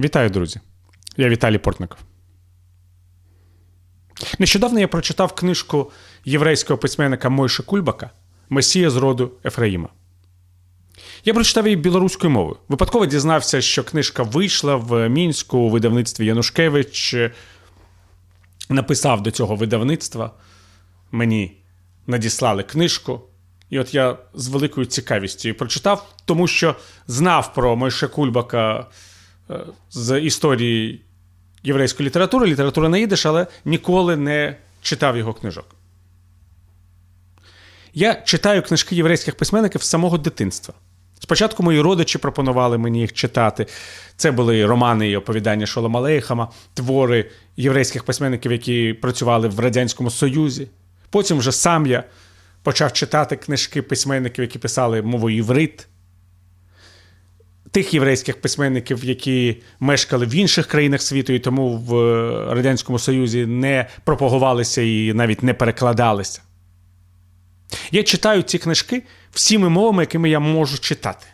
Вітаю, друзі. Я Віталій Портников. Нещодавно я прочитав книжку єврейського письменника Мойше Кульбака «Месія з роду Ефраїма». Я прочитав її білоруською мовою. Випадково дізнався, що книжка вийшла в Мінську у видавництві Янушкевич. Написав до цього видавництва. Мені надіслали книжку. І от я з великою цікавістю її прочитав, тому що знав про Мойше Кульбака з історії єврейської літератури, літератури на їдиш, але ніколи не читав його книжок. Я читаю книжки єврейських письменників з самого дитинства. Спочатку мої родичі пропонували мені їх читати. Це були романи і оповідання Шолом-Алейхема, твори єврейських письменників, які працювали в Радянському Союзі. Потім вже сам я почав читати книжки письменників, які писали мовою іврит. Тих єврейських письменників, які мешкали в інших країнах світу і тому в Радянському Союзі не пропагувалися і навіть не перекладалися. Я читаю ці книжки всіми мовами, якими я можу читати.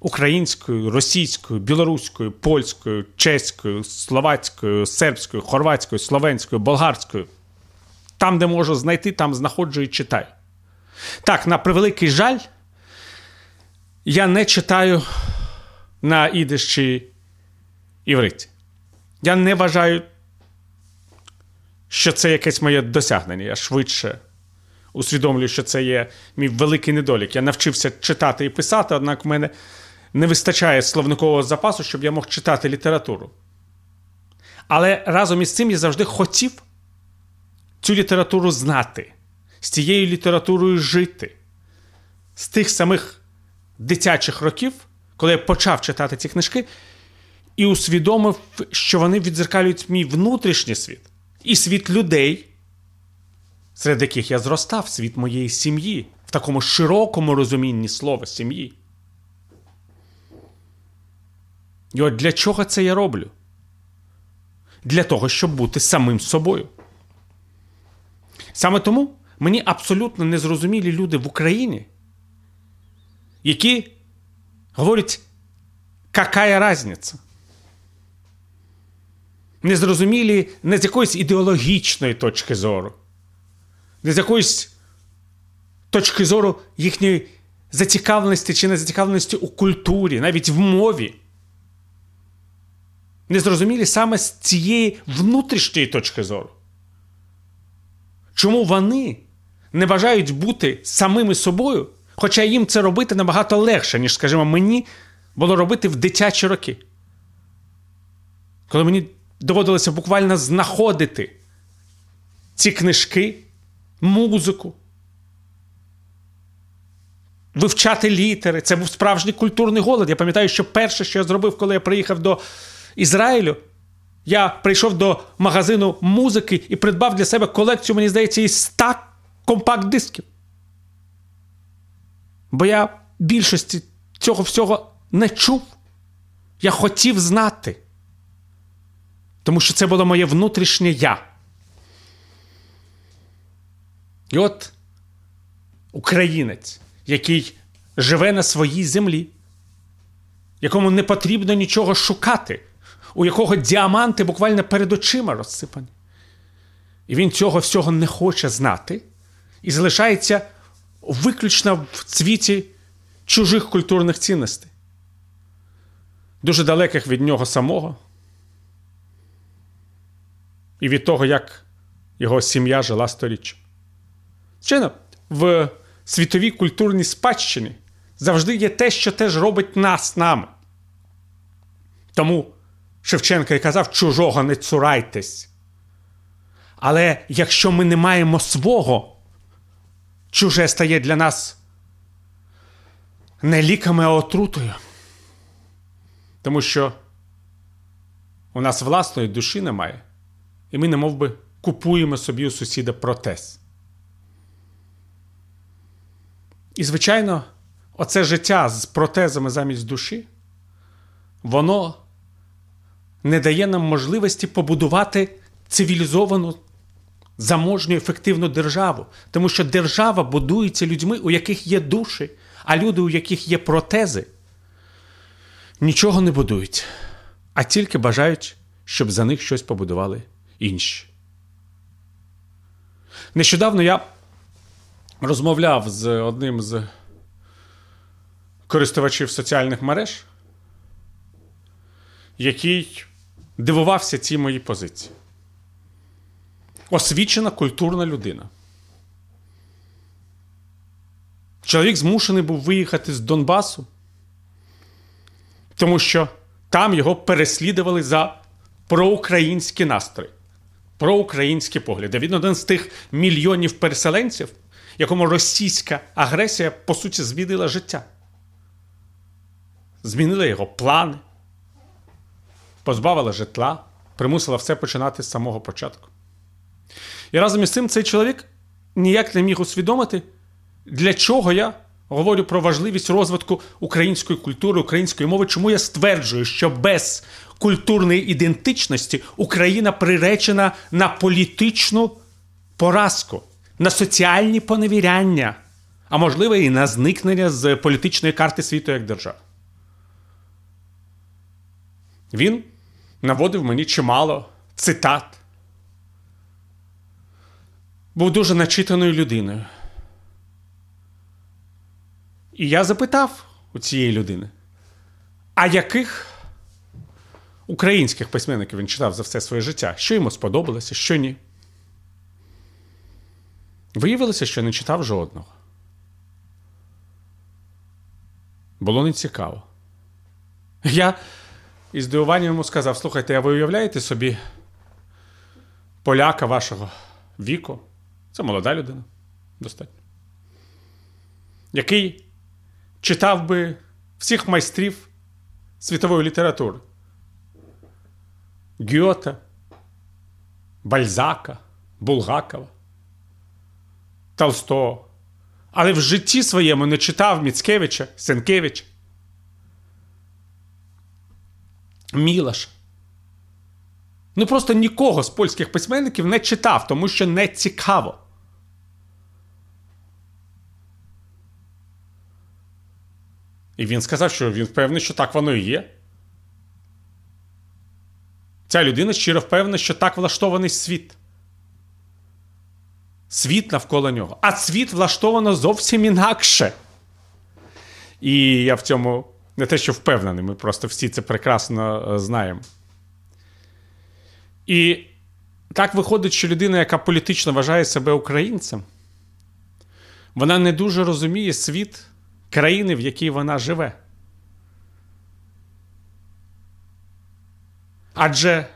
Українською, російською, білоруською, польською, чеською, словацькою, сербською, хорватською, словенською, болгарською. Там, де можу знайти, там знаходжу і читаю. Так, на превеликий жаль, я не читаю на ідиш чи івриті. Я не вважаю, що це якесь моє досягнення. Я швидше усвідомлюю, що це є мій великий недолік. Я навчився читати і писати, однак в мене не вистачає словникового запасу, щоб я мог читати літературу. Але разом із цим я завжди хотів цю літературу знати, з цією літературою жити. З тих самих дитячих років, коли я почав читати ці книжки, і усвідомив, що вони відзеркалюють мій внутрішній світ і світ людей, серед яких я зростав, світ моєї сім'ї, в такому широкому розумінні слова «сім'ї». І от для чого це я роблю? Для того, щоб бути самим собою. Саме тому мені абсолютно незрозумілі люди в Україні, які говорять «какая разниця?». Незрозумілі не з якоїсь ідеологічної точки зору, не з якоїсь точки зору їхньої зацікавленості чи незацікавленості у культурі, навіть в мові. Незрозумілі саме з цієї внутрішньої точки зору. Чому вони не бажають бути самими собою, хоча їм це робити набагато легше, ніж, скажімо, мені було робити в дитячі роки. Коли мені доводилося буквально знаходити ці книжки, музику, вивчати літери. Це був справжній культурний голод. Я пам'ятаю, що перше, що я зробив, коли я приїхав до Ізраїлю, я прийшов до магазину музики і придбав для себе колекцію, мені здається, із 100 компакт-дисків. Бо я більшості цього всього не чув. Я хотів знати. Тому що це було моє внутрішнє я. І от українець, який живе на своїй землі, якому не потрібно нічого шукати, у якого діаманти буквально перед очима розсипані. І він цього всього не хоче знати і залишається виключно в світі чужих культурних цінностей. Дуже далеких від нього самого і від того, як його сім'я жила сторіччя. Звичайно, в світовій культурній спадщині завжди є те, що теж робить нас нами. Тому Шевченко і казав, чужого не цурайтесь. Але якщо ми не маємо свого, чуже стає для нас не ліками, а отрутою. Тому що у нас власної душі немає, і ми немовби купуємо собі у сусіда протез. І, звичайно, оце життя з протезами замість душі, воно не дає нам можливості побудувати цивілізовану, заможню, ефективну державу. Тому що держава будується людьми, у яких є душі, а люди, у яких є протези, нічого не будують. а тільки бажають, щоб за них щось побудували інші. Нещодавно я розмовляв з одним з користувачів соціальних мереж, який дивувався цій моїй позиції. Освічена, культурна людина. Чоловік змушений був виїхати з Донбасу, тому що там його переслідували за проукраїнські настрої, проукраїнські погляди. Він один з тих мільйонів переселенців, якому російська агресія, по суті, змінила життя. Змінила його плани, позбавила житла, примусила все починати з самого початку. І разом із цим цей чоловік ніяк не міг усвідомити, для чого я говорю про важливість розвитку української культури, української мови, чому я стверджую, що без культурної ідентичності Україна приречена на політичну поразку, на соціальні поневіряння, а можливо і на зникнення з політичної карти світу як держави. Він наводив мені чимало цитат. Був дуже начитаною людиною. І я запитав у цієї людини, а яких українських письменників він читав за все своє життя? Що йому сподобалося, що ні? Виявилося, що не читав жодного. Було нецікаво. Я із здивуванням йому сказав: слухайте, а ви уявляєте собі поляка вашого віку? Це молода людина, достатньо. Який читав би всіх майстрів світової літератури. Гьоте, Бальзака, Булгакова, Толстого. Але в житті своєму не читав Міцкевича, Сенкевича, Мілаш. Ну просто нікого з польських письменників не читав, тому що не цікаво. І він сказав, що він впевнений, що так воно і є. Ця людина щиро впевнена, що так влаштований світ. Світ навколо нього. А світ влаштовано зовсім інакше. І я в цьому не те, що впевнений, ми просто всі це прекрасно знаємо. І так виходить, що людина, яка політично вважає себе українцем, вона не дуже розуміє світ країни, в якій вона живе. Адже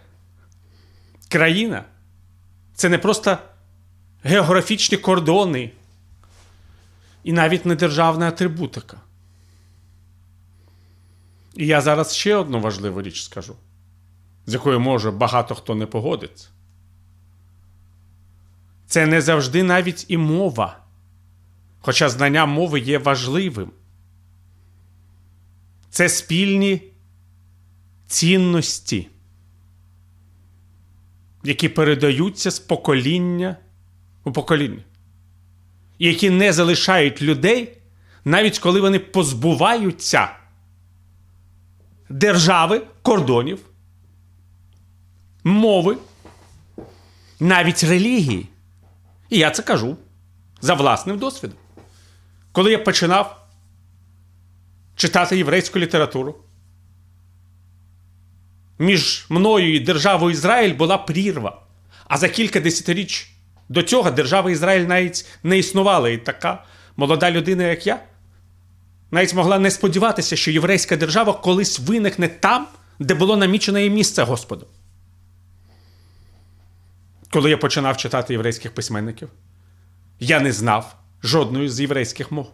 країна – це не просто географічні кордони і навіть не державна атрибутика. І я зараз ще одну важливу річ скажу, з якою може багато хто не погодиться. Це не завжди навіть і мова. Хоча знання мови є важливим. Це спільні цінності, які передаються з покоління у покоління. І які не залишають людей, навіть коли вони позбуваються держави, кордонів, мови, навіть релігії. І я це кажу за власним досвідом. Коли я починав читати єврейську літературу, між мною і державою Ізраїль була прірва. А за кілька десятиріч до цього держава Ізраїль навіть не існувала. І така молода людина, як я, навіть могла не сподіватися, що єврейська держава колись виникне там, де було намічено її місце Господу. Коли я починав читати єврейських письменників, я не знав жодної з єврейських мов.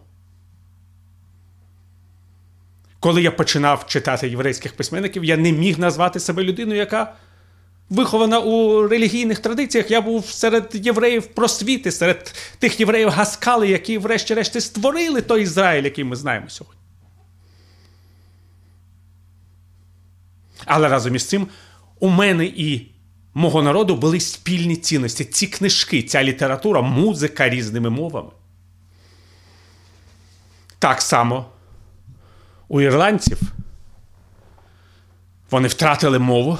Коли я починав читати єврейських письменників, я не міг назвати себе людиною, яка вихована у релігійних традиціях. Я був серед євреїв просвіти, серед тих євреїв Гаскали, які врешті-решті створили той Ізраїль, який ми знаємо сьогодні. Але разом із цим у мене і мого народу були спільні цінності. Ці книжки, ця література, музика різними мовами. Так само у ірландців Вони втратили мову.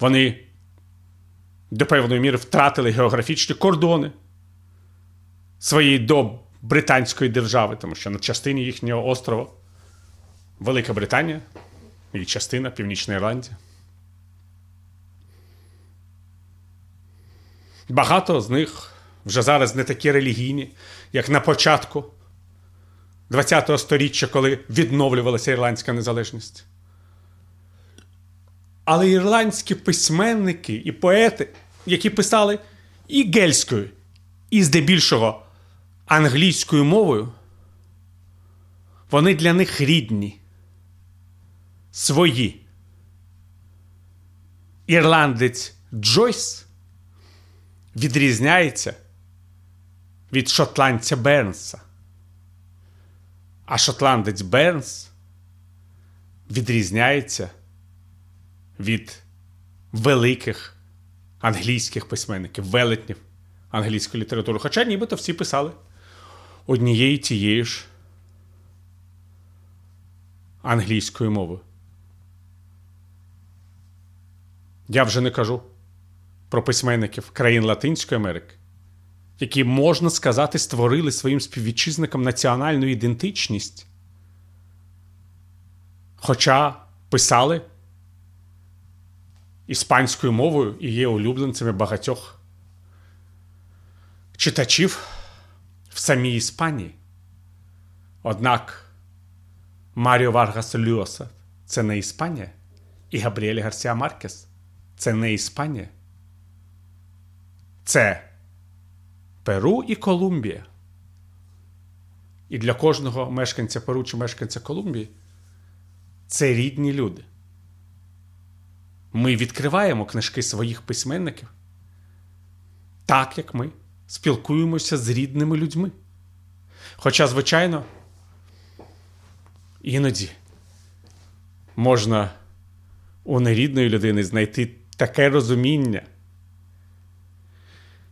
Вони до певної міри втратили географічні кордони своєї добританської держави, тому що на частині їхнього острова Велика Британія і частина Північна Ірландія. Багато з них вже зараз не такі релігійні, як на початку ХХ століття, коли відновлювалася ірландська незалежність. Але ірландські письменники і поети, які писали і гельською, і здебільшого англійською мовою, вони для них рідні, свої. Ірландець Джойс відрізняється від шотландця Бернса. А шотландець Бернс відрізняється від великих англійських письменників, велетнів англійської літератури. Хоча нібито всі писали однієї тієї ж англійською мовою. Я вже не кажу про письменників країн Латинської Америки, які, можна сказати, створили своїм співвітчизникам національну ідентичність, хоча писали іспанською мовою і є улюбленцями багатьох читачів в самій Іспанії. Однак Маріо Варгас Ліоса – це не Іспанія, і Габріель Гарсіа Маркес – це не Іспанія. Це Перу і Колумбія. І для кожного мешканця Перу чи мешканця Колумбії це рідні люди. Ми відкриваємо книжки своїх письменників так, як ми спілкуємося з рідними людьми. Хоча, звичайно, іноді можна у нерідної людини знайти таке розуміння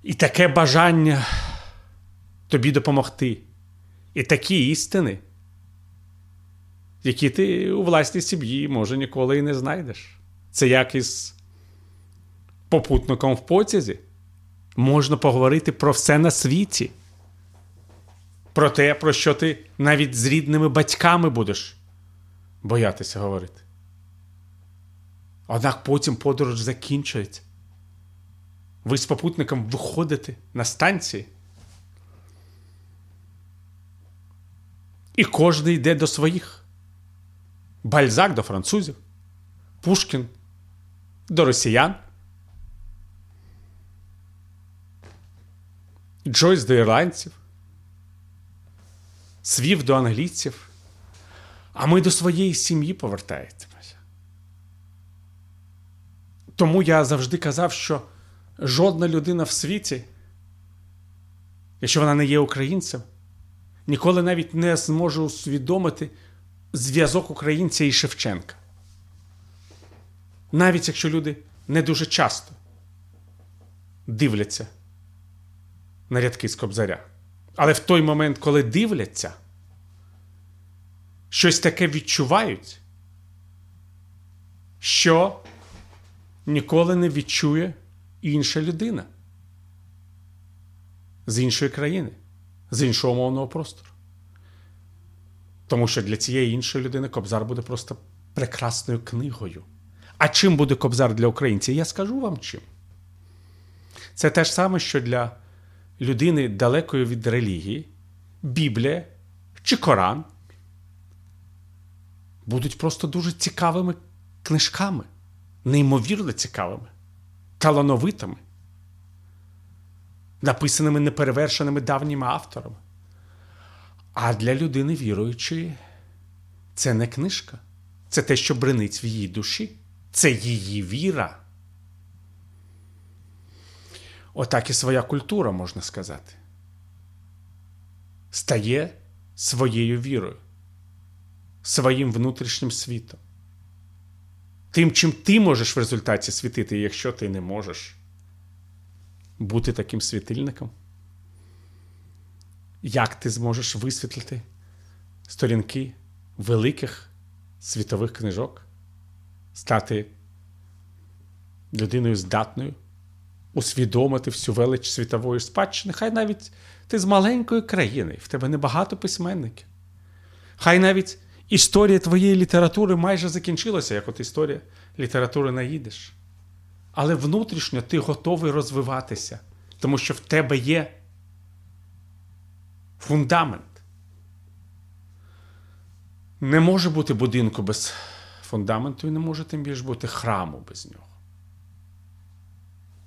і таке бажання тобі допомогти, і такі істини, які ти у власній сім'ї, може, ніколи і не знайдеш. Це як із попутником в потязі. Можна поговорити про все на світі. Про те, про що ти навіть з рідними батьками будеш боятися говорити. Однак потім подорож закінчується. Ви з попутником виходите на станції. І кожен йде до своїх. Бальзак до французів. Пушкін до росіян. Джойс до ірландців. Свіфт до англійців. А ми до своєї сім'ї повертаємося. Тому я завжди казав, що жодна людина в світі, якщо вона не є українцем, ніколи навіть не зможе усвідомити зв'язок українця і Шевченка. Навіть якщо люди не дуже часто дивляться на рядки з Кобзаря. Але в той момент, коли дивляться, щось таке відчувають, що ніколи не відчує інша людина з іншої країни, з іншого мовного простору. Тому що для цієї іншої людини Кобзар буде просто прекрасною книгою. А чим буде Кобзар для українців? Я скажу вам чим. Це те ж саме, що для людини далекої від релігії Біблія чи Коран будуть просто дуже цікавими книжками, неймовірно цікавими, талановитими, написаними неперевершеними давніми авторами. А для людини віруючої це не книжка, це те, що бринить в її душі. Це її віра. Отак і своя культура, можна сказати, стає своєю вірою, своїм внутрішнім світом. Тим, чим ти можеш в результаті світити, якщо ти не можеш бути таким світильником, як ти зможеш висвітлити сторінки великих світових книжок, стати людиною здатною усвідомити всю велич світової спадщини. Хай навіть ти з маленької країни, в тебе небагато письменників. Хай навіть історія твоєї літератури майже закінчилася, як от історія літератури на їдиш. Але внутрішньо ти готовий розвиватися, тому що в тебе є фундамент. Не може бути будинку без фундаменту і не може тим більше бути храму без нього.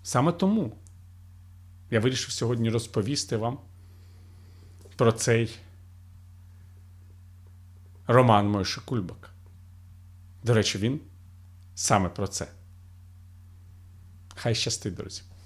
Саме тому я вирішив сьогодні розповісти вам про цей роман Мойше Кульбака. До речі, він саме про це. Хай щастить, друзі.